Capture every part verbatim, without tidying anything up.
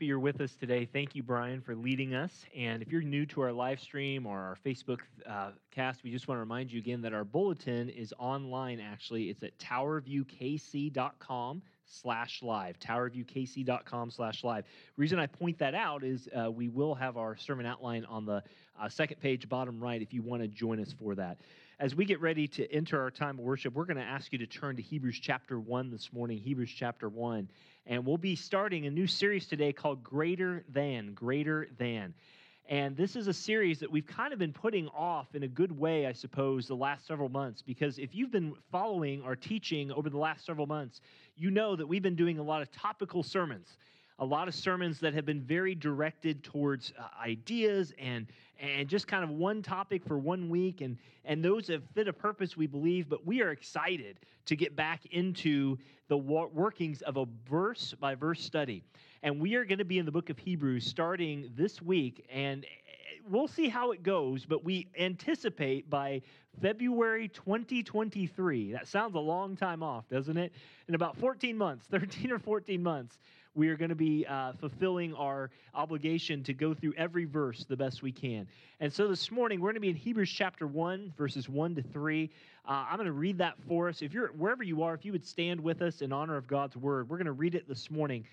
You're with us today. Thank you, Brian, for leading us. And if you're new to our live stream or our Facebook uh, cast, we just want to remind you again that our bulletin is online, actually. It's at tower view k c dot com slash live, tower view k c dot com slash live. The reason I point that out is uh, we will have our sermon outline on the uh, second page, bottom right, if you want to join us for that. As we get ready to enter our time of worship, we're going to ask you to turn to Hebrews chapter one this morning, Hebrews chapter one, and we'll be starting a new series today called Greater Than, Greater Than. And this is a series that we've kind of been putting off in a good way, I suppose, the last several months, because if you've been following our teaching over the last several months, you know that we've been doing a lot of topical sermons, a lot of sermons that have been very directed towards uh, ideas and and just kind of one topic for one week, and, and those have fit a purpose, we believe, but we are excited to get back into the workings of a verse-by-verse study. And we are going to be in the book of Hebrews starting this week, and we'll see how it goes, but we anticipate by February twenty twenty-three, that sounds a long time off, doesn't it? In about fourteen months, thirteen or fourteen months, we are going to be uh, fulfilling our obligation to go through every verse the best we can. And so this morning, we're going to be in Hebrews chapter one, verses one to three. Uh, I'm going to read that for us. If you're wherever you are, if you would stand with us in honor of God's word, we're going to read it this morning.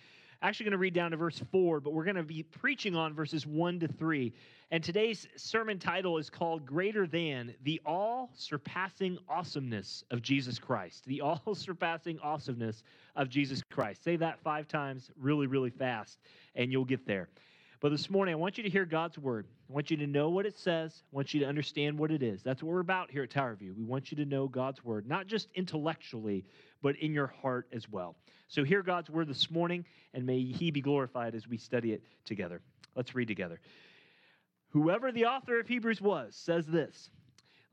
Actually going to read down to verse four, but we're going to be preaching on verses one to three. And today's sermon title is called Greater Than, the All-Surpassing Awesomeness of Jesus Christ. The All-Surpassing Awesomeness of Jesus Christ. Say that five times really, really fast, and you'll get there. But this morning, I want you to hear God's word. I want you to know what it says. I want you to understand what it is. That's what we're about here at Tower View. We want you to know God's word, not just intellectually, but in your heart as well. So hear God's word this morning, and may he be glorified as we study it together. Let's read together. Whoever the author of Hebrews was says this: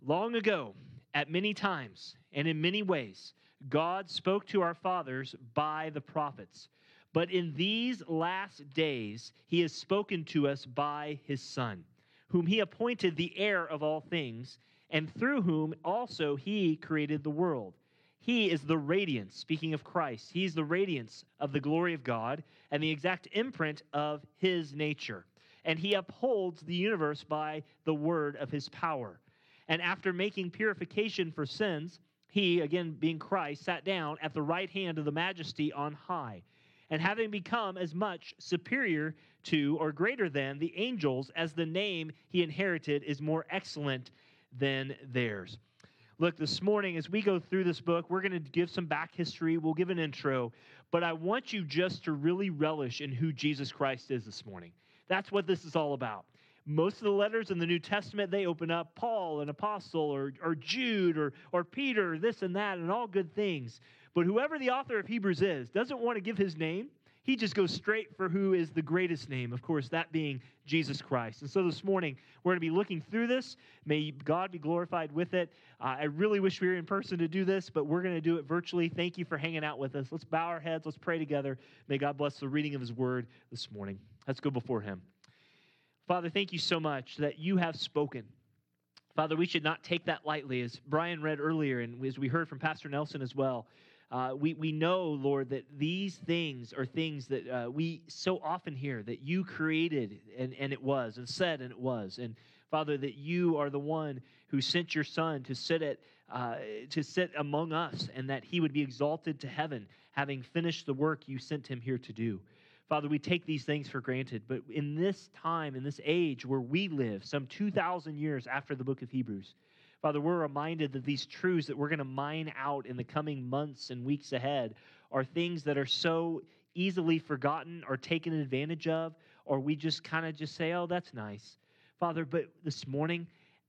long ago, at many times and in many ways, God spoke to our fathers by the prophets. But in these last days, he has spoken to us by his Son, whom he appointed the heir of all things, and through whom also he created the world. He is the radiance, speaking of Christ, he is the radiance of the glory of God and the exact imprint of his nature. And he upholds the universe by the word of his power. And after making purification for sins, he, again being Christ, sat down at the right hand of the Majesty on high, and having become as much superior to or greater than the angels as the name he inherited is more excellent than theirs. Look, this morning as we go through this book, we're going to give some back history. We'll give an intro, but I want you just to really relish in who Jesus Christ is this morning. That's what this is all about. Most of the letters in the New Testament, they open up Paul, an apostle, or, or Jude, or, or Peter, this and that, and all good things. But whoever the author of Hebrews is doesn't want to give his name. He just goes straight for who is the greatest name, of course, that being Jesus Christ. And so this morning, we're going to be looking through this. May God be glorified with it. Uh, I really wish we were in person to do this, but we're going to do it virtually. Thank you for hanging out with us. Let's bow our heads. Let's pray together. May God bless the reading of his word this morning. Let's go before him. Father, thank you so much that you have spoken. Father, we should not take that lightly. As Brian read earlier, and as we heard from Pastor Nelson as well, Uh, we, we know, Lord, that these things are things that uh, we so often hear, that you created, and, and it was, and said, and it was. And, Father, that you are the one who sent your Son to sit at uh, to sit among us, and that he would be exalted to heaven, having finished the work you sent him here to do. Father, we take these things for granted, but in this time, in this age where we live, some two thousand years after the book of Hebrews, Father, we're reminded that these truths that we're going to mine out in the coming months and weeks ahead are things that are so easily forgotten or taken advantage of, or we just kind of just say, oh, that's nice. Father, but this morning,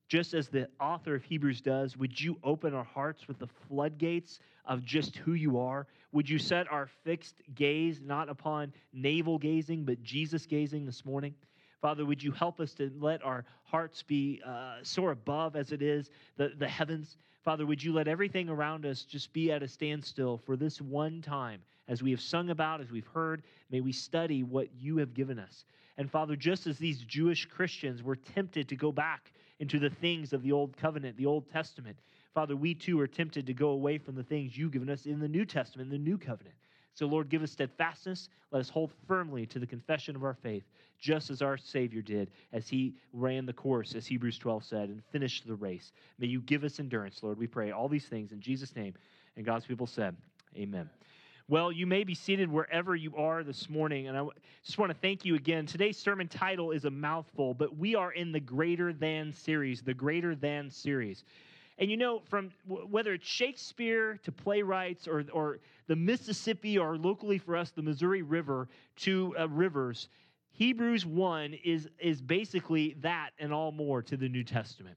just as the author of Hebrews does, would you open our hearts with the floodgates of just who you are? Would you set our fixed gaze not upon navel gazing, but Jesus gazing this morning? Father, would you help us to let our hearts be uh, soar above as it is, the, the heavens. Father, would you let everything around us just be at a standstill for this one time, as we have sung about, as we've heard. May we study what you have given us. And Father, just as these Jewish Christians were tempted to go back into the things of the Old Covenant, the Old Testament, Father, we too are tempted to go away from the things you've given us in the New Testament, the New Covenant. So, Lord, give us steadfastness. Let us hold firmly to the confession of our faith, just as our Savior did, as he ran the course, as Hebrews twelve said, and finished the race. May you give us endurance, Lord. We pray all these things in Jesus' name. And God's people said, amen. Well, you may be seated wherever you are this morning, and I just want to thank you again. Today's sermon title is a mouthful, but we are in the Greater Than series, the Greater Than series. And you know, from whether it's Shakespeare to playwrights or, or the Mississippi or locally for us, the Missouri River to uh, rivers, Hebrews one is, is basically that and all more to the New Testament.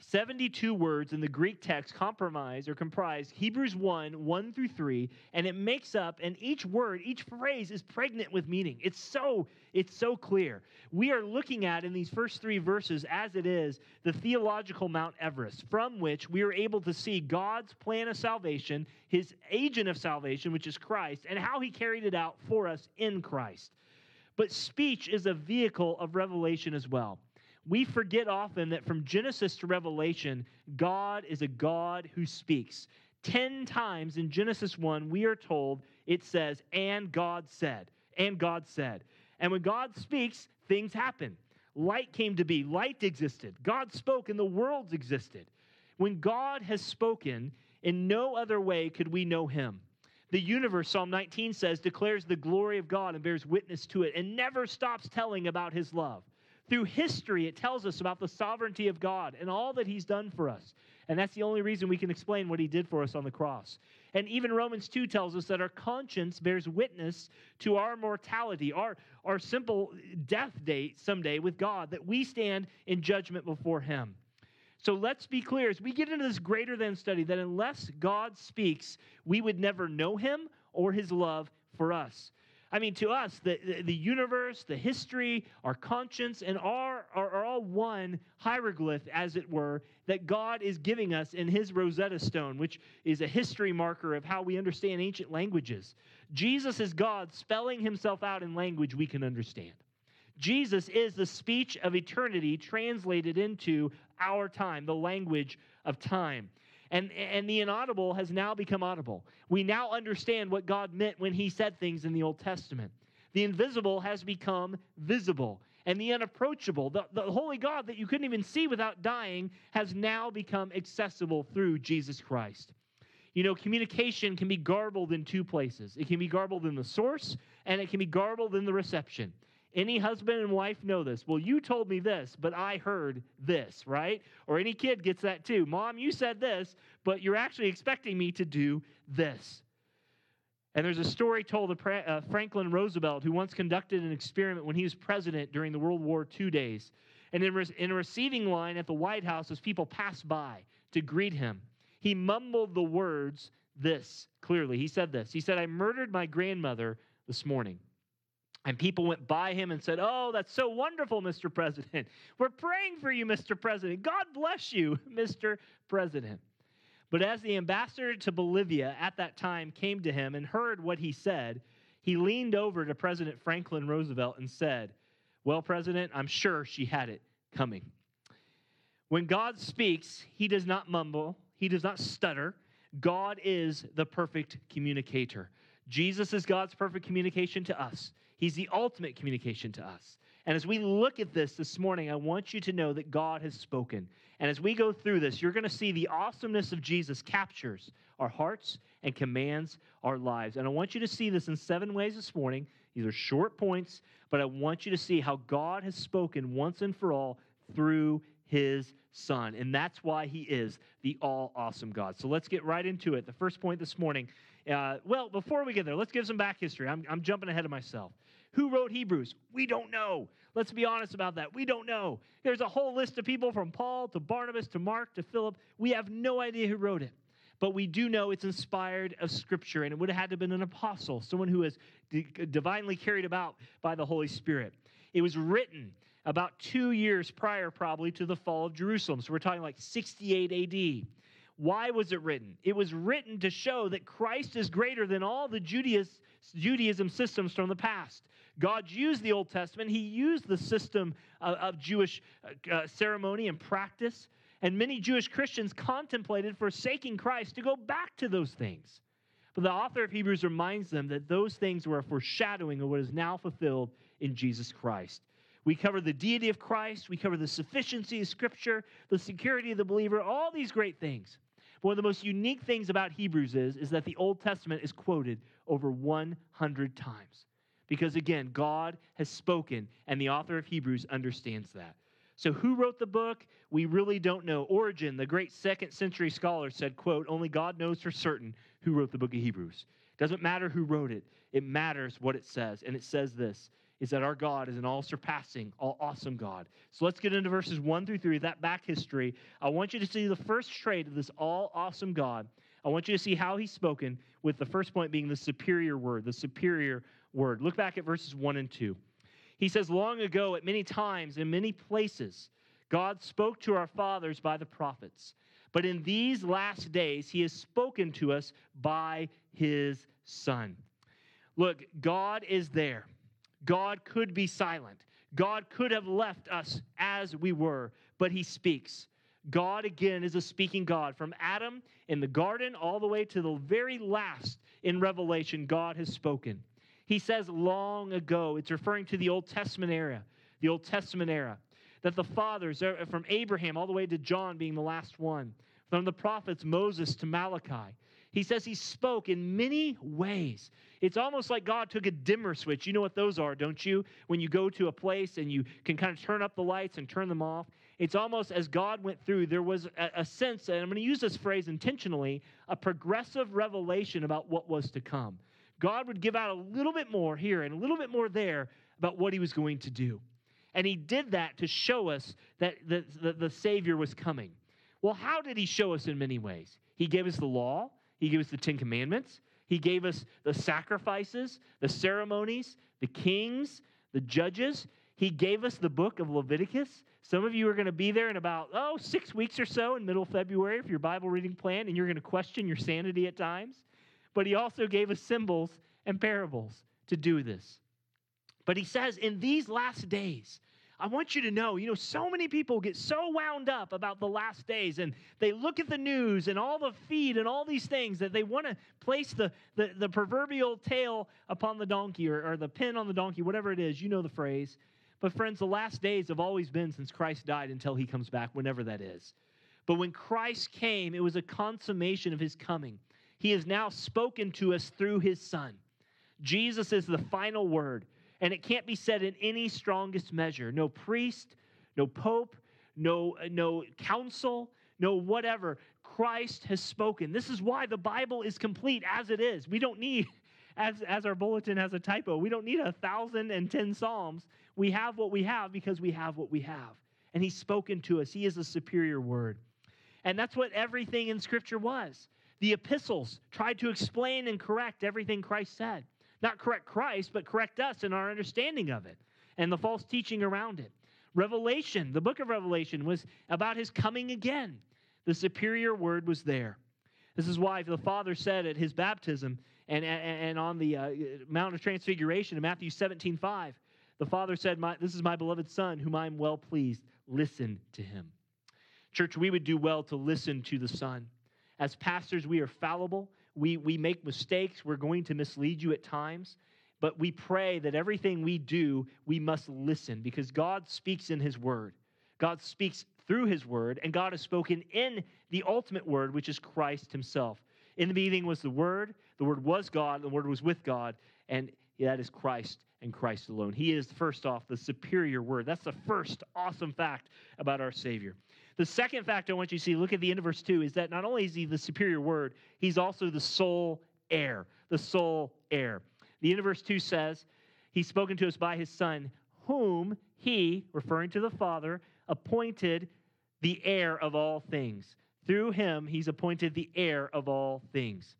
seventy-two words in the Greek text compromise or comprise Hebrews one, one through three, and it makes up, and each word, each phrase is pregnant with meaning. It's so, it's so clear. We are looking at, in these first three verses, as it is, the theological Mount Everest, from which we are able to see God's plan of salvation, his agent of salvation, which is Christ, and how he carried it out for us in Christ. But speech is a vehicle of revelation as well. We forget often that from Genesis to Revelation, God is a God who speaks. Ten times in Genesis one, we are told, it says, and God said, and God said. And when God speaks, things happen. Light came to be. Light existed. God spoke, and the worlds existed. When God has spoken, in no other way could we know him. The universe, Psalm nineteen says, declares the glory of God and bears witness to it and never stops telling about his love. Through history, it tells us about the sovereignty of God and all that he's done for us. And that's the only reason we can explain what he did for us on the cross. And even Romans two tells us that our conscience bears witness to our mortality, our, our simple death date someday with God, that we stand in judgment before him. So let's be clear as we get into this greater than study that unless God speaks, we would never know him or his love for us. I mean, to us, the, the, the universe, the history, our conscience, and our are, are all one hieroglyph, as it were, that God is giving us in his Rosetta Stone, which is a history marker of how we understand ancient languages. Jesus is God spelling himself out in language we can understand. Jesus is the speech of eternity translated into our time, the language of time. And, and the inaudible has now become audible. We now understand what God meant when he said things in the Old Testament. The invisible has become visible. And the unapproachable, the, the holy God that you couldn't even see without dying, has now become accessible through Jesus Christ. You know, communication can be garbled in two places. It can be garbled in the source, and it can be garbled in the reception. Any husband and wife know this. Well, you told me this, but I heard this, right? Or any kid gets that too. Mom, you said this, but you're actually expecting me to do this. And there's a story told of uh, Franklin Roosevelt, who once conducted an experiment when he was president during the World War Two days. And in, re- in a receiving line at the White House, as people passed by to greet him, he mumbled the words, this, clearly. He said this. He said, "I murdered my grandmother this morning." And people went by him and said, "Oh, that's so wonderful, Mister President. We're praying for you, Mister President. God bless you, Mister President." But as the ambassador to Bolivia at that time came to him and heard what he said, he leaned over to President Franklin Roosevelt and said, "Well, President, I'm sure she had it coming." When God speaks, he does not mumble. He does not stutter. God is the perfect communicator. Jesus is God's perfect communication to us. He's the ultimate communication to us. And as we look at this this morning, I want you to know that God has spoken. And as we go through this, you're going to see the awesomeness of Jesus captures our hearts and commands our lives. And I want you to see this in seven ways this morning. These are short points, but I want you to see how God has spoken once and for all through his Son. And that's why he is the all-awesome God. So let's get right into it. The first point this morning, uh, well, before we get there, let's give some back history. I'm, I'm jumping ahead of myself. Who wrote Hebrews? We don't know. Let's be honest about that. We don't know. There's a whole list of people from Paul to Barnabas to Mark to Philip. We have no idea who wrote it, but we do know it's inspired of Scripture, and it would have had to have been an apostle, someone who is divinely carried about by the Holy Spirit. It was written about two years prior probably to the fall of Jerusalem. So we're talking like sixty-eight A D. Why was it written? It was written to show that Christ is greater than all the Judaism systems from the past. God used the Old Testament. He used the system of Jewish ceremony and practice. And many Jewish Christians contemplated forsaking Christ to go back to those things. But the author of Hebrews reminds them that those things were a foreshadowing of what is now fulfilled in Jesus Christ. We cover the deity of Christ. We cover the sufficiency of Scripture, the security of the believer, all these great things. But one of the most unique things about Hebrews is, is that the Old Testament is quoted over one hundred times. Because again, God has spoken, and the author of Hebrews understands that. So who wrote the book? We really don't know. Origen, the great second century scholar, said, quote, only God knows for certain who wrote the book of Hebrews. It doesn't matter who wrote it. It matters what it says. And it says this, is that our God is an all-surpassing, all-awesome God. So let's get into verses one through three, that back history. I want you to see the first trait of this all-awesome God. I want you to see how he's spoken, with the first point being the superior word, the superior word. Look back at verses one and two. He says, long ago, at many times, in many places, God spoke to our fathers by the prophets. But in these last days, he has spoken to us by his Son. Look, God is there. God could be silent. God could have left us as we were, but he speaks. God, again, is a speaking God. From Adam in the garden all the way to the very last in Revelation, God has spoken. He says long ago, it's referring to the Old Testament era, the Old Testament era, that the fathers, from Abraham all the way to John being the last one, from the prophets Moses to Malachi. He says he spoke in many ways. It's almost like God took a dimmer switch. You know what those are, don't you? When you go to a place and you can kind of turn up the lights and turn them off. It's almost as God went through, there was a, a sense, and I'm going to use this phrase intentionally, a progressive revelation about what was to come. God would give out a little bit more here and a little bit more there about what he was going to do. And he did that to show us that the, the, the Savior was coming. Well, how did he show us in many ways? He gave us the law. He gave us the Ten Commandments. He gave us the sacrifices, the ceremonies, the kings, the judges. He gave us the book of Leviticus. Some of you are going to be there in about, oh, six weeks or so in middle February for your Bible reading plan, and you're going to question your sanity at times. But he also gave us symbols and parables to do this. But he says, in these last days, I want you to know, you know, so many people get so wound up about the last days, and they look at the news and all the feed and all these things that they want to place the, the, the proverbial tail upon the donkey or, or the pin on the donkey, whatever it is, you know the phrase. But friends, the last days have always been since Christ died until he comes back, whenever that is. But when Christ came, it was a consummation of his coming. He has now spoken to us through his Son. Jesus is the final word, and it can't be said in any strongest measure. No priest, no pope, no, no council, no whatever. Christ has spoken. This is why the Bible is complete as it is. We don't need, as, as our bulletin has a typo, we don't need a thousand and ten Psalms. We have what we have because we have what we have. And he's spoken to us. He is a superior word. And that's what everything in Scripture was. The epistles tried to explain and correct everything Christ said. Not correct Christ, but correct us in our understanding of it and the false teaching around it. Revelation, the book of Revelation, was about his coming again. The superior word was there. This is why the Father said at his baptism and, and, and on the uh, Mount of Transfiguration in Matthew seventeen five, the Father said, my, this is my beloved Son whom I am well pleased. Listen to him. Church, we would do well to listen to the Son. As pastors, we are fallible. We, we make mistakes. We're going to mislead you at times. But we pray that everything we do, we must listen, because God speaks in his word. God speaks through his word, and God has spoken in the ultimate word, which is Christ himself. In the beginning was the Word. The Word was God. And the Word was with God. And that is Christ and Christ alone. He is, first off, the superior word. That's the first awesome fact about our Savior. The second fact I want you to see, look at the end of verse two, is that not only is he the superior word, he's also the sole heir, the sole heir. The end of verse two says, he's spoken to us by his Son, whom he, referring to the Father, appointed the heir of all things. Through him, he's appointed the heir of all things.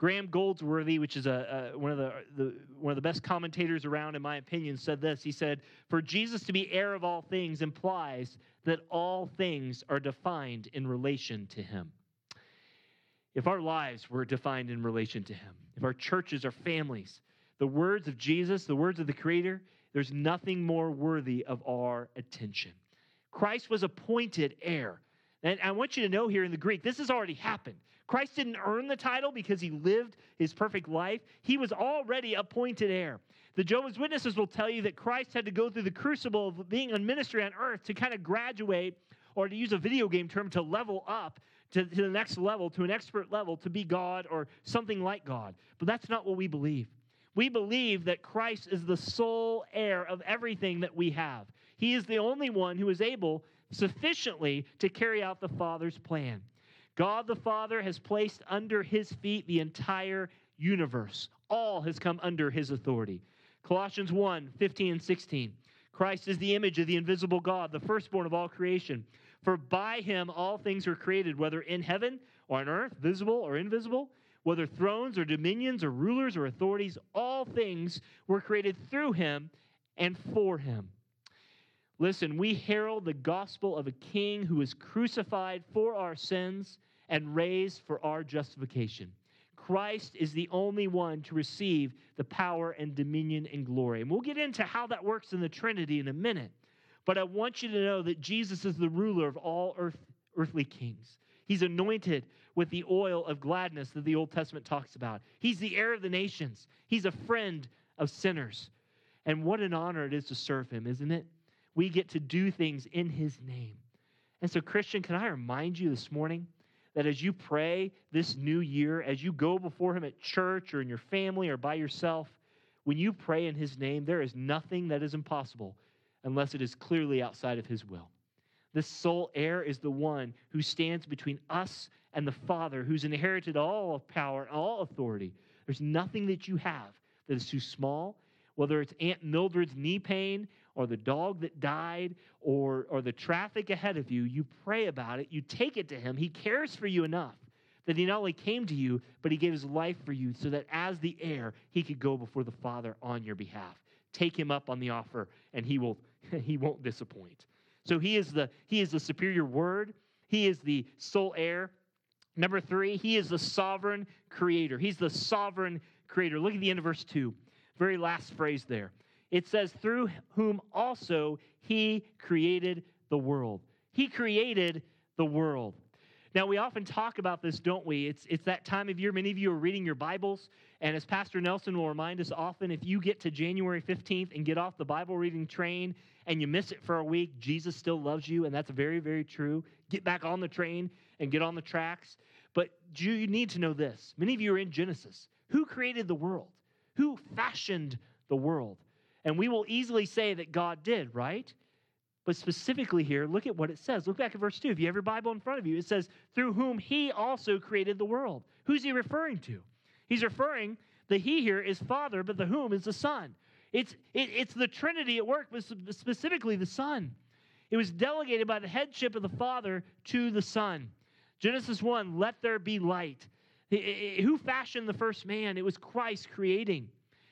Graham Goldsworthy, which is a, a one of the, the one of the best commentators around, in my opinion, said this. He said, "For Jesus to be heir of all things implies that all things are defined in relation to him." If our lives were defined in relation to him, if our churches, our families, the words of Jesus, the words of the Creator, there's nothing more worthy of our attention. Christ was appointed heir. And I want you to know here in the Greek, this has already happened. Christ didn't earn the title because he lived his perfect life. He was already appointed heir. The Jehovah's Witnesses will tell you that Christ had to go through the crucible of being a ministry on earth to kind of graduate, or to use a video game term, to level up to, to the next level, to an expert level, to be God or something like God. But that's not what we believe. We believe that Christ is the sole heir of everything that we have. He is the only one who is able sufficiently to carry out the Father's plan. God the Father has placed under his feet the entire universe. All has come under his authority. Colossians one, fifteen and sixteen. Christ is the image of the invisible God, the firstborn of all creation. For by him all things were created, whether in heaven or on earth, visible or invisible, whether thrones or dominions or rulers or authorities, all things were created through him and for him. Listen, we herald the gospel of a king who was crucified for our sins and raised for our justification. Christ is the only one to receive the power and dominion and glory. And we'll get into how that works in the Trinity in a minute. But I want you to know that Jesus is the ruler of all earth, earthly kings. He's anointed with the oil of gladness that the Old Testament talks about. He's the heir of the nations. He's a friend of sinners. And what an honor it is to serve him, isn't it? We get to do things in his name. And so, Christian, can I remind you this morning that as you pray this new year, as you go before him at church or in your family or by yourself, when you pray in his name, there is nothing that is impossible unless it is clearly outside of his will. The sole heir is the one who stands between us and the Father, who's inherited all of power and all authority. There's nothing that you have that is too small, whether it's Aunt Mildred's knee pain or the dog that died, or, or the traffic ahead of you. You pray about it. You take it to him. He cares for you enough that he not only came to you, but he gave his life for you so that as the heir, he could go before the Father on your behalf. Take him up on the offer, and he will he won't disappoint. So he is the he is the superior word. He is the sole heir. Number three, he is the sovereign creator. He's the sovereign creator. Look at the end of verse two. Very last phrase there. It says, through whom also he created the world. He created the world. Now, we often talk about this, don't we? It's it's that time of year. Many of you are reading your Bibles, and as Pastor Nelson will remind us often, if you get to January fifteenth and get off the Bible reading train and you miss it for a week, Jesus still loves you, and that's very, very true. Get back on the train and get on the tracks. But you need to know this. Many of you are in Genesis. Who created the world? Who fashioned the world? And we will easily say that God did, right? But specifically here, look at what it says. Look back at verse two. If you have your Bible in front of you, it says, through whom he also created the world. Who's he referring to? He's referring, the he here is Father, but the whom is the Son. It's, it, it's the Trinity at work, but specifically the Son. It was delegated by the headship of the Father to the Son. Genesis one, let there be light. It, it, who fashioned the first man? It was Christ creating.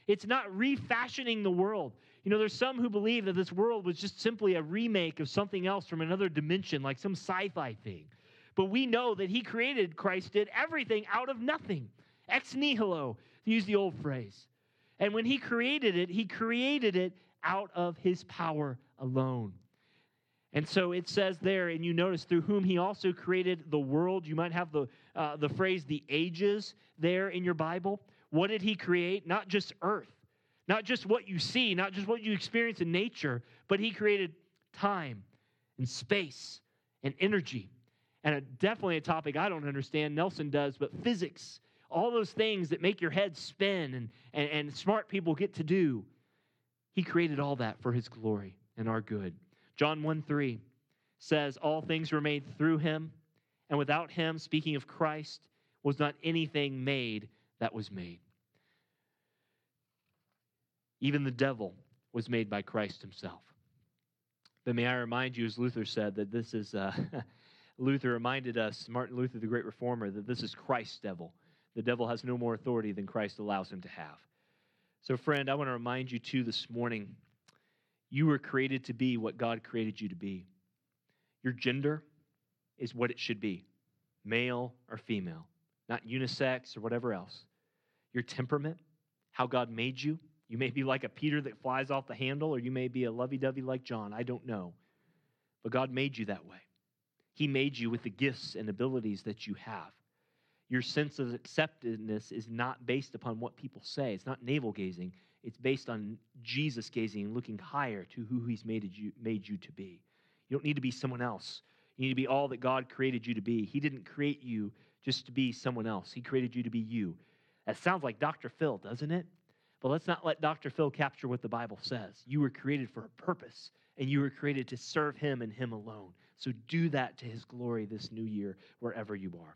It's not refashioning the world. You know, there's some who believe that this world was just simply a remake of something else from another dimension, like some sci-fi thing. But we know that he created, Christ did, everything out of nothing. Ex nihilo, to use the old phrase. And when he created it, he created it out of his power alone. And so it says there, and you notice, through whom he also created the world. You might have the uh, the phrase, the ages, there in your Bible. What did he create? Not just earth, not just what you see, not just what you experience in nature, but he created time and space and energy. And a, definitely a topic I don't understand, Nelson does, but physics, all those things that make your head spin and, and, and smart people get to do. He created all that for his glory and our good. John one three says, all things were made through him, and without him, speaking of Christ, was not anything made that was made. Even the devil was made by Christ himself. But may I remind you, as Luther said, that this is, uh, Luther reminded us, Martin Luther, the great reformer, that this is Christ's devil. The devil has no more authority than Christ allows him to have. So friend, I want to remind you too this morning, you were created to be what God created you to be. Your gender is what it should be, male or female, not unisex or whatever else. Your temperament, how God made you. You may be like a Peter that flies off the handle, or you may be a lovey-dovey like John. I don't know. But God made you that way. He made you with the gifts and abilities that you have. Your sense of acceptedness is not based upon what people say. It's not navel-gazing. It's based on Jesus gazing and looking higher to who he's made you, made you to be. You don't need to be someone else. You need to be all that God created you to be. He didn't create you just to be someone else. He created you to be you. That sounds like Doctor Phil, doesn't it? But let's not let Doctor Phil capture what the Bible says. You were created for a purpose, and you were created to serve him and him alone. So do that to his glory this new year, wherever you are.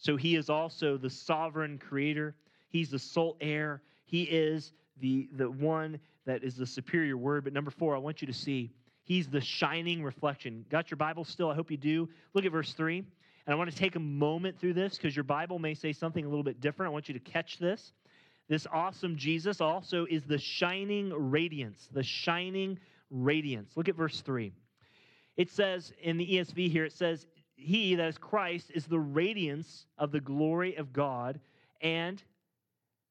So he is also the sovereign creator. He's the sole heir. He is the, the one that is the superior word. But number four, I want you to see, he's the shining reflection. Got your Bible still? I hope you do. Look at verse three. And I want to take a moment through this because your Bible may say something a little bit different. I want you to catch this. This awesome Jesus also is the shining radiance, the shining radiance. Look at verse three. It says in the E S V here, it says, he, that is Christ, is the radiance of the glory of God and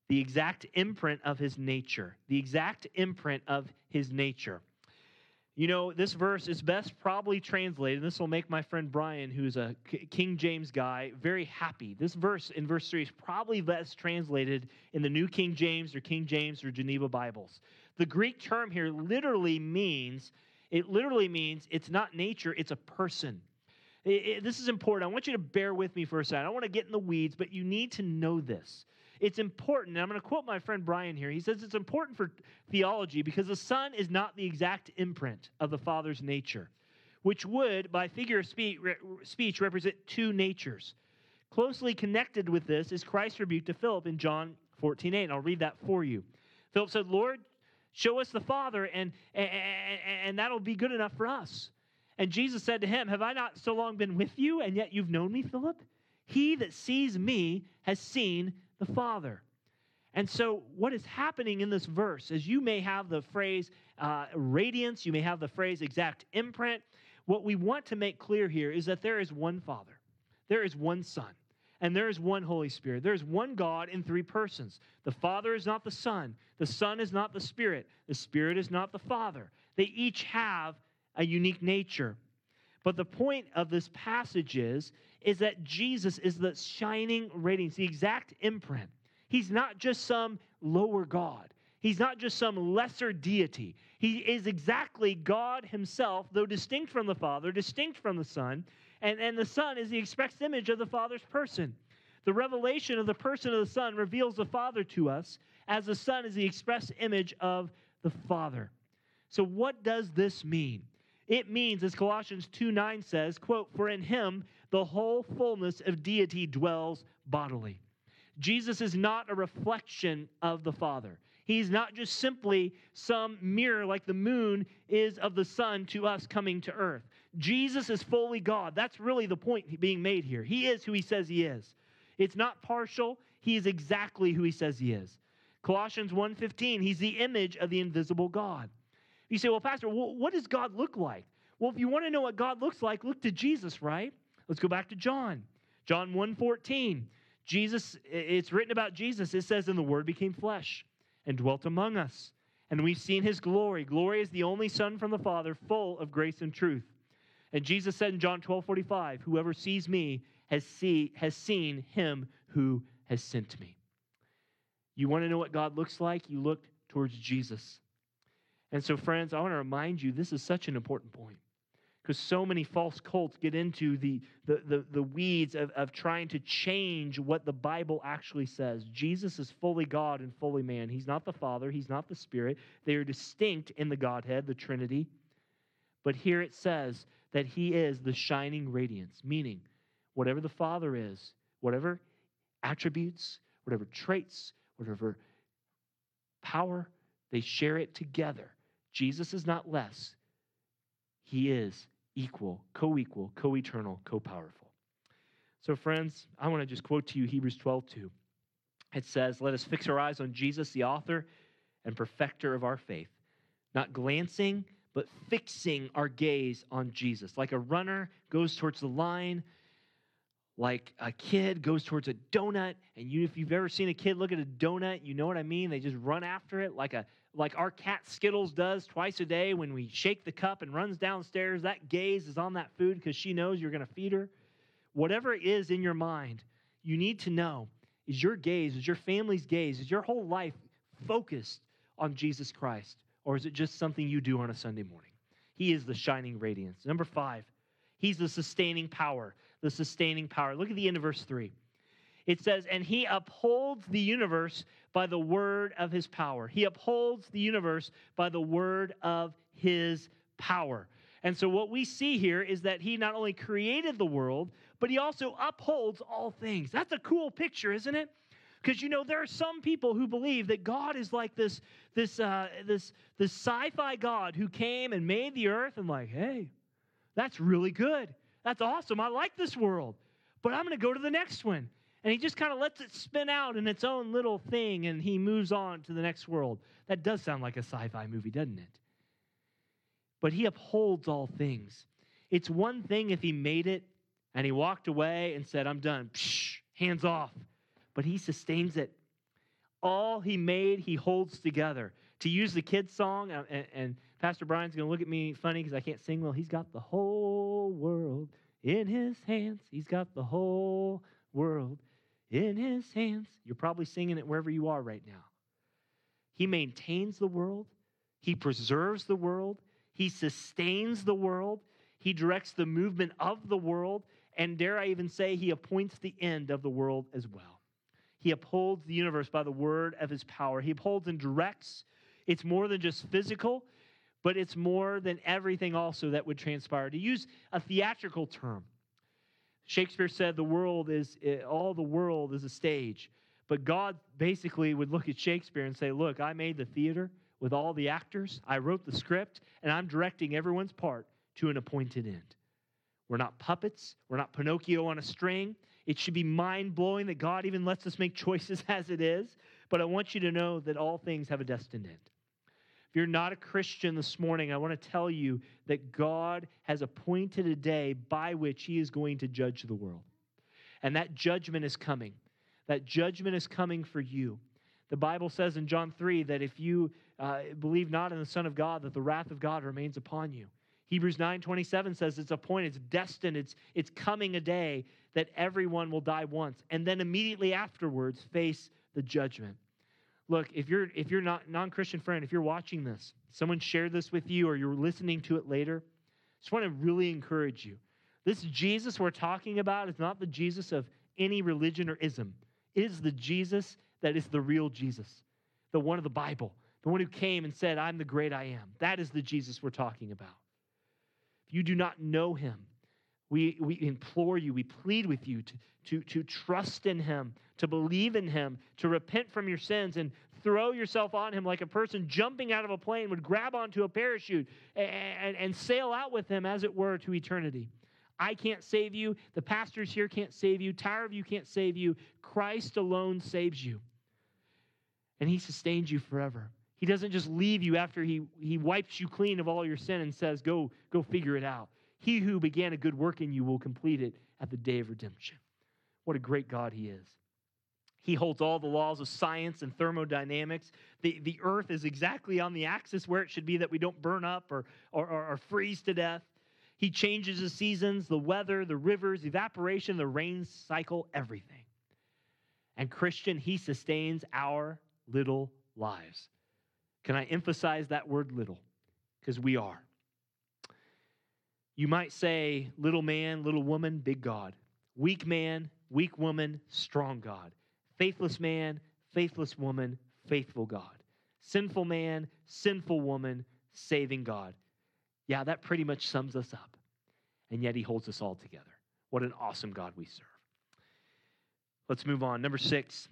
the exact imprint of his nature. The exact imprint of his nature. You know, this verse is best probably translated, and this will make my friend Brian, who's a King James guy, very happy. This verse in verse three is probably best translated in the New King James or King James or Geneva Bibles. The Greek term here literally means, it literally means it's not nature, it's a person. It, it, this is important. I want you to bear with me for a second. I don't want to get in the weeds, but you need to know this. It's important, and I'm going to quote my friend Brian here. He says it's important for theology because the Son is not the exact imprint of the Father's nature, which would, by figure of speech, re- speech represent two natures. Closely connected with this is Christ's rebuke to Philip in John fourteen eight, and I'll read that for you. Philip said, Lord, show us the Father, and, and, and that'll be good enough for us. And Jesus said to him, have I not so long been with you, and yet you've known me, Philip? He that sees me has seen the Father. And so what is happening in this verse is you may have the phrase uh, radiance, you may have the phrase exact imprint. What we want to make clear here is that there is one Father, there is one Son, and there is one Holy Spirit. There is one God in three persons. The Father is not the Son. The Son is not the Spirit. The Spirit is not the Father. They each have a unique nature. But the point of this passage is, is that Jesus is the shining radiance, the exact imprint. He's not just some lower God. He's not just some lesser deity. He is exactly God himself, though distinct from the Father, distinct from the Son, and, and the Son is the express image of the Father's person. The revelation of the person of the Son reveals the Father to us, as the Son is the express image of the Father. So what does this mean? It means, as Colossians two nine says, quote, for in him the whole fullness of deity dwells bodily. Jesus is not a reflection of the Father. He's not just simply some mirror like the moon is of the sun to us coming to earth. Jesus is fully God. That's really the point being made here. He is who he says he is. It's not partial. He is exactly who he says he is. Colossians one fifteen, he's the image of the invisible God. You say, well, Pastor, what does God look like? Well, if you want to know what God looks like, look to Jesus, right? Let's go back to John. John one fourteen. Jesus, it's written about Jesus. It says, and the Word became flesh and dwelt among us. And we've seen his glory. Glory is the only Son from the Father, full of grace and truth. And Jesus said in John twelve forty-five, whoever sees me has, see, has seen him who has sent me. You want to know what God looks like? You look towards Jesus. And so, friends, I want to remind you, this is such an important point because so many false cults get into the, the, the, the weeds of, of trying to change what the Bible actually says. Jesus is fully God and fully man. He's not the Father. He's not the Spirit. They are distinct in the Godhead, the Trinity. But here it says that he is the shining radiance, meaning whatever the Father is, whatever attributes, whatever traits, whatever power, they share it together. Jesus is not less. He is equal, co-equal, co-eternal, co-powerful. So friends, I want to just quote to you Hebrews twelve two. It says, let us fix our eyes on Jesus, the author and perfecter of our faith, not glancing, but fixing our gaze on Jesus. Like a runner goes towards the line, like a kid goes towards a donut. And you, if you've ever seen a kid look at a donut, you know what I mean? They just run after it like a like our cat Skittles does twice a day when we shake the cup and runs downstairs. That gaze is on that food because she knows you're going to feed her. Whatever it is in your mind, you need to know, is your gaze, is your family's gaze, is your whole life focused on Jesus Christ? Or is it just something you do on a Sunday morning? He is the shining radiance. Number five, he's the sustaining power. The sustaining power. Look at the end of verse three. It says, and he upholds the universe by the word of his power. He upholds the universe by the word of his power. And so what we see here is that he not only created the world, but he also upholds all things. That's a cool picture, isn't it? Because, you know, there are some people who believe that God is like this, this, uh, this, this sci-fi God who came and made the earth and like, hey, that's really good. That's awesome. I like this world, but I'm going to go to the next one. And he just kind of lets it spin out in its own little thing, and he moves on to the next world. That does sound like a sci-fi movie, doesn't it? But he upholds all things. It's one thing if he made it and he walked away and said, I'm done. Psh, hands off. But he sustains it. All he made, he holds together. To use the kids' song, and, and Pastor Brian's going to look at me funny because I can't sing well. He's got the whole world in his hands. He's got the whole world in his hands. You're probably singing it wherever you are right now. He maintains the world. He preserves the world. He sustains the world. He directs the movement of the world. And dare I even say, he appoints the end of the world as well. He upholds the universe by the word of his power. He upholds and directs. It's more than just physical, but it's more than everything also that would transpire. To use a theatrical term, Shakespeare said the world is, all the world is a stage. But God basically would look at Shakespeare and say, look, I made the theater with all the actors. I wrote the script, and I'm directing everyone's part to an appointed end. We're not puppets. We're not Pinocchio on a string. It should be mind-blowing that God even lets us make choices as it is. But I want you to know that all things have a destined end. If you're not a Christian this morning, I want to tell you that God has appointed a day by which he is going to judge the world. And that judgment is coming. That judgment is coming for you. The Bible says in John three that if you uh, believe not in the Son of God, that the wrath of God remains upon you. Hebrews nine twenty-seven says it's appointed, it's destined, it's, it's coming a day that everyone will die once, and then immediately afterwards face the judgment. Look, if you're if you're not non-Christian friend, if you're watching this, someone shared this with you, or you're listening to it later, I just want to really encourage you. This Jesus we're talking about is not the Jesus of any religion or ism. It is the Jesus that is the real Jesus, the one of the Bible, the one who came and said, I'm the great I am. That is the Jesus we're talking about. If you do not know him, we, we implore you, we plead with you to, to, to trust in him, to believe in him, to repent from your sins and throw yourself on him like a person jumping out of a plane would grab onto a parachute and, and, and sail out with him, as it were, to eternity. I can't save you. The pastors here can't save you. Tower View can't save you. Christ alone saves you. And he sustains you forever. He doesn't just leave you after he, he wipes you clean of all your sin and says, go, go figure it out. He who began a good work in you will complete it at the day of redemption. What a great God he is. He holds all the laws of science and thermodynamics. The, the earth is exactly on the axis where it should be that we don't burn up or, or, or, or freeze to death. He changes the seasons, the weather, the rivers, evaporation, the rain cycle, everything. And Christian, he sustains our little lives. Can I emphasize that word little? Because we are. You might say, little man, little woman, big God. Weak man, weak woman, strong God. Faithless man, faithless woman, faithful God. Sinful man, sinful woman, saving God. Yeah, that pretty much sums us up. And yet he holds us all together. What an awesome God we serve. Let's move on. Number six,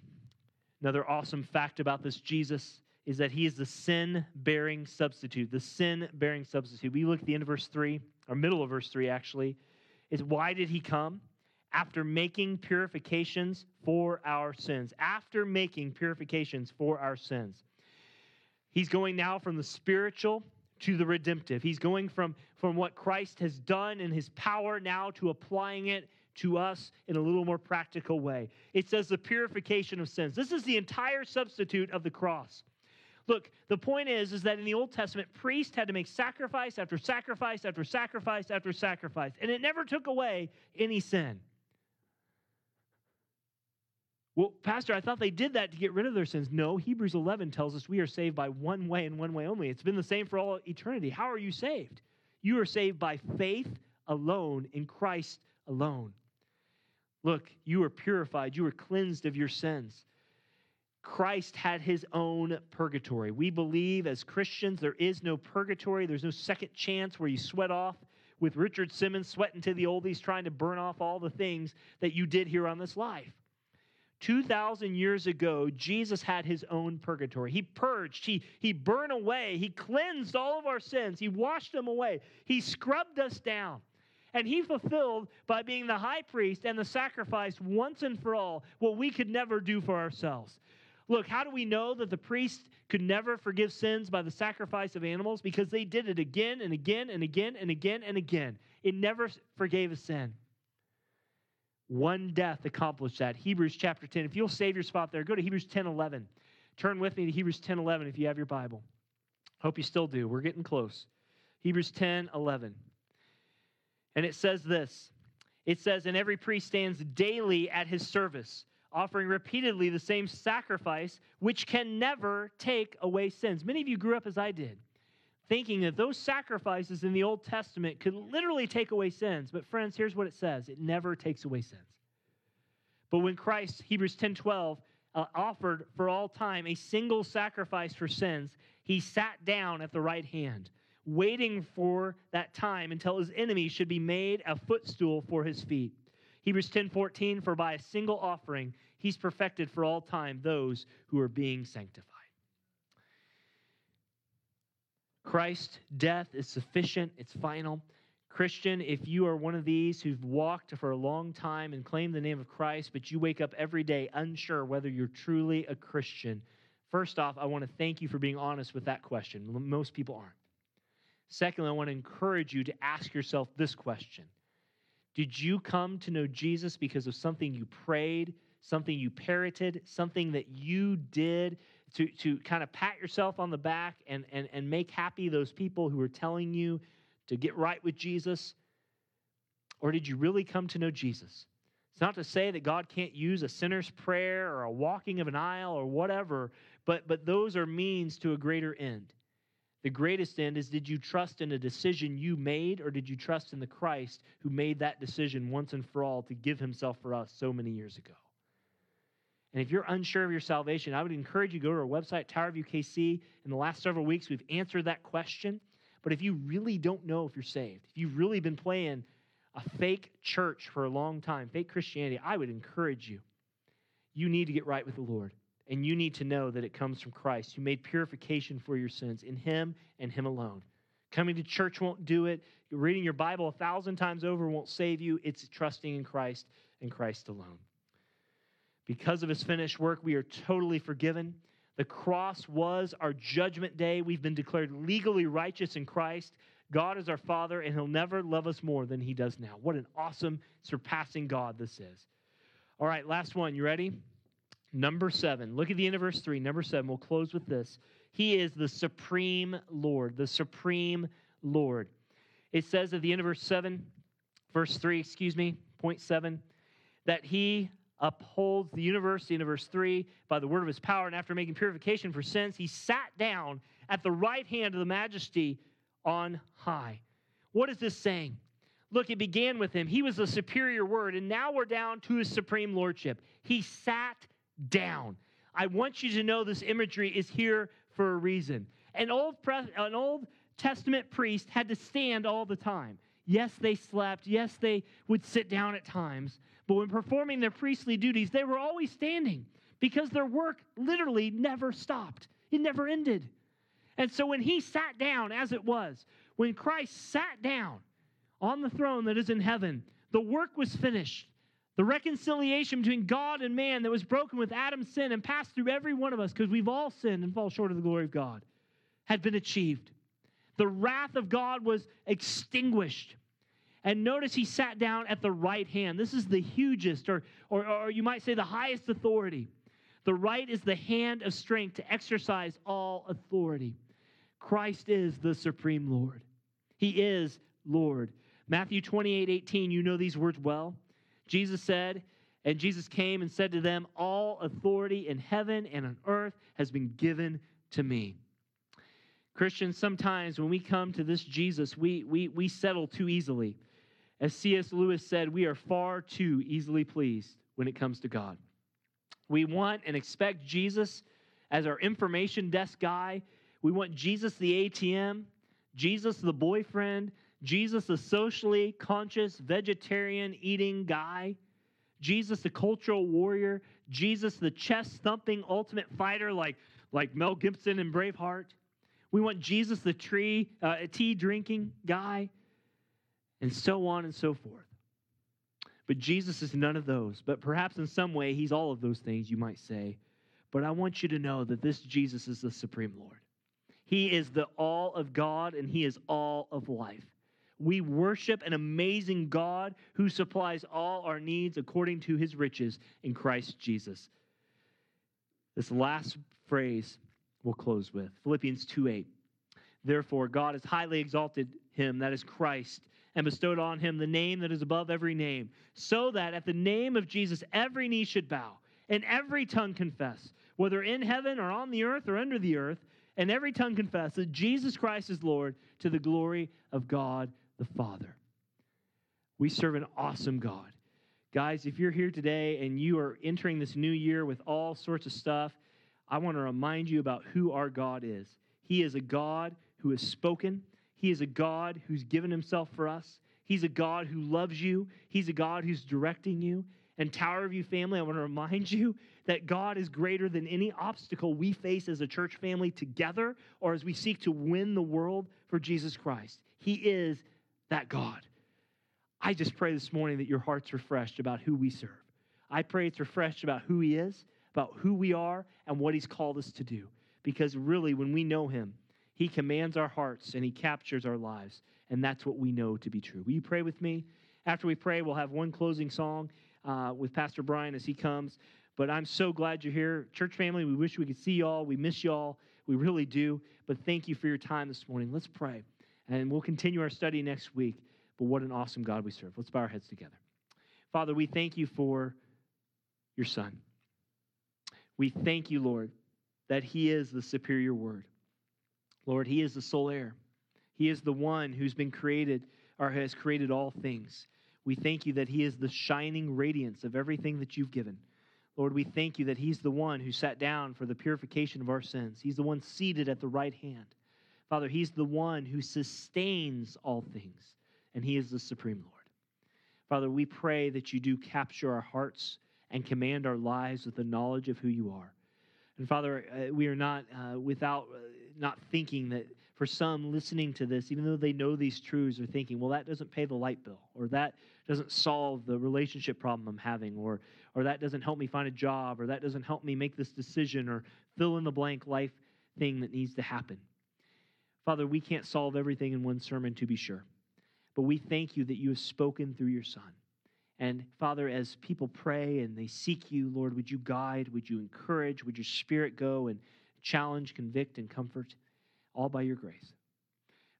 another awesome fact about this Jesus is that he is the sin-bearing substitute, the sin-bearing substitute. We look at the end of verse three, or middle of verse three, actually. Is why did he come? after making purifications for our sins. After making purifications for our sins. He's going now from the spiritual to the redemptive. He's going from, from what Christ has done in his power now to applying it to us in a little more practical way. It says the purification of sins. This is the entire substitute of the cross. Look, the point is, is that in the Old Testament, priests had to make sacrifice after sacrifice after sacrifice after sacrifice, and it never took away any sin. Well, Pastor, I thought they did that to get rid of their sins. No, Hebrews eleven tells us we are saved by one way and one way only. It's been the same for all eternity. How are you saved? You are saved by faith alone in Christ alone. Look, you are purified. You are cleansed of your sins. Christ had his own purgatory. We believe as Christians there is no purgatory. There's no second chance where you sweat off with Richard Simmons sweating to the oldies trying to burn off all the things that you did here on this life. two thousand years ago, Jesus had his own purgatory. He purged. He, he burned away. He cleansed all of our sins. He washed them away. He scrubbed us down. And he fulfilled by being the high priest and the sacrifice once and for all what we could never do for ourselves. Look, how do we know that the priest could never forgive sins by the sacrifice of animals? Because they did it again and again and again and again and again. It never forgave a sin. One death accomplished that. Hebrews chapter ten. If you'll save your spot there, go to Hebrews ten eleven. Turn with me to Hebrews ten eleven if you have your Bible. Hope you still do. We're getting close. Hebrews ten eleven. And it says this. It says, "And every priest stands daily at his service, offering repeatedly the same sacrifice, which can never take away sins." Many of you grew up as I did, thinking that those sacrifices in the Old Testament could literally take away sins. But friends, here's what it says. It never takes away sins. But when Christ, Hebrews ten twelve, uh, offered for all time a single sacrifice for sins, he sat down at the right hand, waiting for that time until his enemies should be made a footstool for his feet. Hebrews ten fourteen, "For by a single offering, he's perfected for all time those who are being sanctified." Christ's death is sufficient. It's final. Christian, if you are one of these who've walked for a long time and claimed the name of Christ, but you wake up every day unsure whether you're truly a Christian, first off, I want to thank you for being honest with that question. Most people aren't. Secondly, I want to encourage you to ask yourself this question. Did you come to know Jesus because of something you prayed, something you parroted, something that you did to, to kind of pat yourself on the back and, and, and make happy those people who were telling you to get right with Jesus? Or did you really come to know Jesus? It's not to say that God can't use a sinner's prayer or a walking of an aisle or whatever, but, but those are means to a greater end. The greatest end is, did you trust in a decision you made, or did you trust in the Christ who made that decision once and for all to give himself for us so many years ago? And if you're unsure of your salvation, I would encourage you to go to our website, Tower View K C. In the last several weeks, we've answered that question. But if you really don't know if you're saved, if you've really been playing a fake church for a long time, fake Christianity, I would encourage you. You need to get right with the Lord. And you need to know that it comes from Christ, who made purification for your sins in him and him alone. Coming to church won't do it. Reading your Bible a thousand times over won't save you. It's trusting in Christ and Christ alone. Because of his finished work, we are totally forgiven. The cross was our judgment day. We've been declared legally righteous in Christ. God is our Father, and he'll never love us more than he does now. What an awesome, surpassing God this is. All right, last one. You ready? Number seven. Look at the end of verse three. Number seven. We'll close with this. He is the supreme Lord. The supreme Lord. It says at the end of verse seven, verse three, excuse me, point seven, that he upholds the universe, the end of verse three, by the word of his power, and after making purification for sins, he sat down at the right hand of the majesty on high. What is this saying? Look, it began with him. He was the superior word, and now we're down to his supreme lordship. He sat down. down. I want you to know this imagery is here for a reason. An Old, pre- an Old Testament priest had to stand all the time. Yes, they slept. Yes, they would sit down at times. But when performing their priestly duties, they were always standing because their work literally never stopped. It never ended. And so when he sat down, as it was, when Christ sat down on the throne that is in heaven, the work was finished. The reconciliation between God and man that was broken with Adam's sin and passed through every one of us, because we've all sinned and fall short of the glory of God, had been achieved. The wrath of God was extinguished. And notice he sat down at the right hand. This is the hugest, or, or, or you might say the highest authority. The right is the hand of strength to exercise all authority. Christ is the supreme Lord. He is Lord. Matthew twenty-eight eighteen, you know these words well. Jesus said, and Jesus came and said to them, all authority in heaven and on earth has been given to me. Christians, sometimes when we come to this Jesus, we, we, we settle too easily. As C S Lewis said, we are far too easily pleased when it comes to God. We want and expect Jesus as our information desk guy. We want Jesus the A T M, Jesus the boyfriend, Jesus the socially conscious vegetarian eating guy, Jesus the cultural warrior, Jesus the chest-thumping ultimate fighter like, like Mel Gibson in Braveheart. We want Jesus the tree, uh, tea-drinking guy, and so on and so forth. But Jesus is none of those. But perhaps in some way, he's all of those things, you might say. But I want you to know that this Jesus is the supreme Lord. He is the all of God, and he is all of life. We worship an amazing God who supplies all our needs according to his riches in Christ Jesus. This last phrase we'll close with, Philippians two eight. Therefore, God has highly exalted him, that is Christ, and bestowed on him the name that is above every name, so that at the name of Jesus every knee should bow, and every tongue confess, whether in heaven or on the earth or under the earth, and every tongue confess that Jesus Christ is Lord to the glory of God the Father. We serve an awesome God. Guys, if you're here today and you are entering this new year with all sorts of stuff, I want to remind you about who our God is. He is a God who has spoken. He is a God who's given himself for us. He's a God who loves you. He's a God who's directing you. And Tower View family, I want to remind you that God is greater than any obstacle we face as a church family together or as we seek to win the world for Jesus Christ. He is that God. I just pray this morning that your heart's refreshed about who we serve. I pray it's refreshed about who he is, about who we are, and what he's called us to do. Because really, when we know him, he commands our hearts and he captures our lives. And that's what we know to be true. Will you pray with me? After we pray, we'll have one closing song. Uh, with Pastor Brian as he comes. But I'm so glad you're here. Church family, we wish we could see y'all. We miss y'all. We really do. But thank you for your time this morning. Let's pray. And we'll continue our study next week. But what an awesome God we serve. Let's bow our heads together. Father, we thank you for your Son. We thank you, Lord, that he is the superior word. Lord, he is the sole heir. He is the one who's been created or has created all things. We thank you that he is the shining radiance of everything that you've given. Lord, we thank you that he's the one who sat down for the purification of our sins. He's the one seated at the right hand. Father, he's the one who sustains all things, and he is the supreme Lord. Father, we pray that you do capture our hearts and command our lives with the knowledge of who you are. And Father, uh, we are not uh, without uh, not thinking that for some listening to this, even though they know these truths, are thinking, well, that doesn't pay the light bill, or that doesn't solve the relationship problem I'm having, or, or that doesn't help me find a job, or that doesn't help me make this decision, or fill in the blank life thing that needs to happen. Father, we can't solve everything in one sermon, to be sure, but we thank you that you have spoken through your Son. And Father, as people pray and they seek you, Lord, would you guide, would you encourage, would your Spirit go and challenge, convict, and comfort? All by your grace.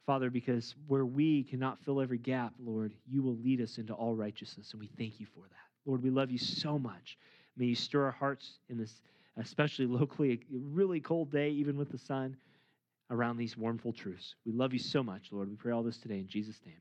Father, because where we cannot fill every gap, Lord, you will lead us into all righteousness, and we thank you for that. Lord, we love you so much. May you stir our hearts in this, especially locally, a really cold day, even with the sun, around these wonderful truths. We love you so much, Lord. We pray all this today in Jesus' name.